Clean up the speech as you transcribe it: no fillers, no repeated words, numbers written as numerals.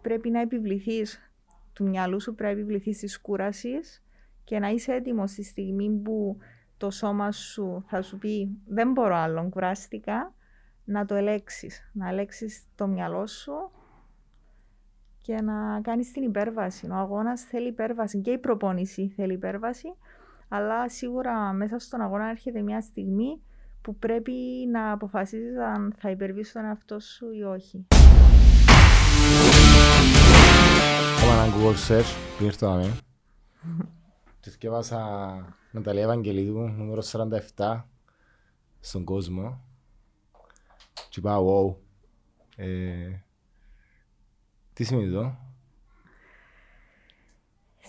Πρέπει να επιβληθείς του μυαλού σου, πρέπει να επιβληθείς της κούρασης και να είσαι έτοιμος στη στιγμή που το σώμα σου θα σου πει δεν μπορώ άλλον, κουράστηκα, να το ελέξεις, να ελέξεις το μυαλό σου και να κάνεις την υπέρβαση. Ο αγώνας θέλει υπέρβαση και η προπόνηση θέλει υπέρβαση, αλλά σίγουρα μέσα στον αγώνα έρχεται μια στιγμή που πρέπει να αποφασίζεις αν θα υπερβείς τον εαυτό σου ή όχι. Έκανα έναν Google search που ήρθαμε και σκεύασα Ναταλία Ευαγγελίδου, νούμερο 47 στον κόσμο και είπα wow, τι σημαίνει εδώ?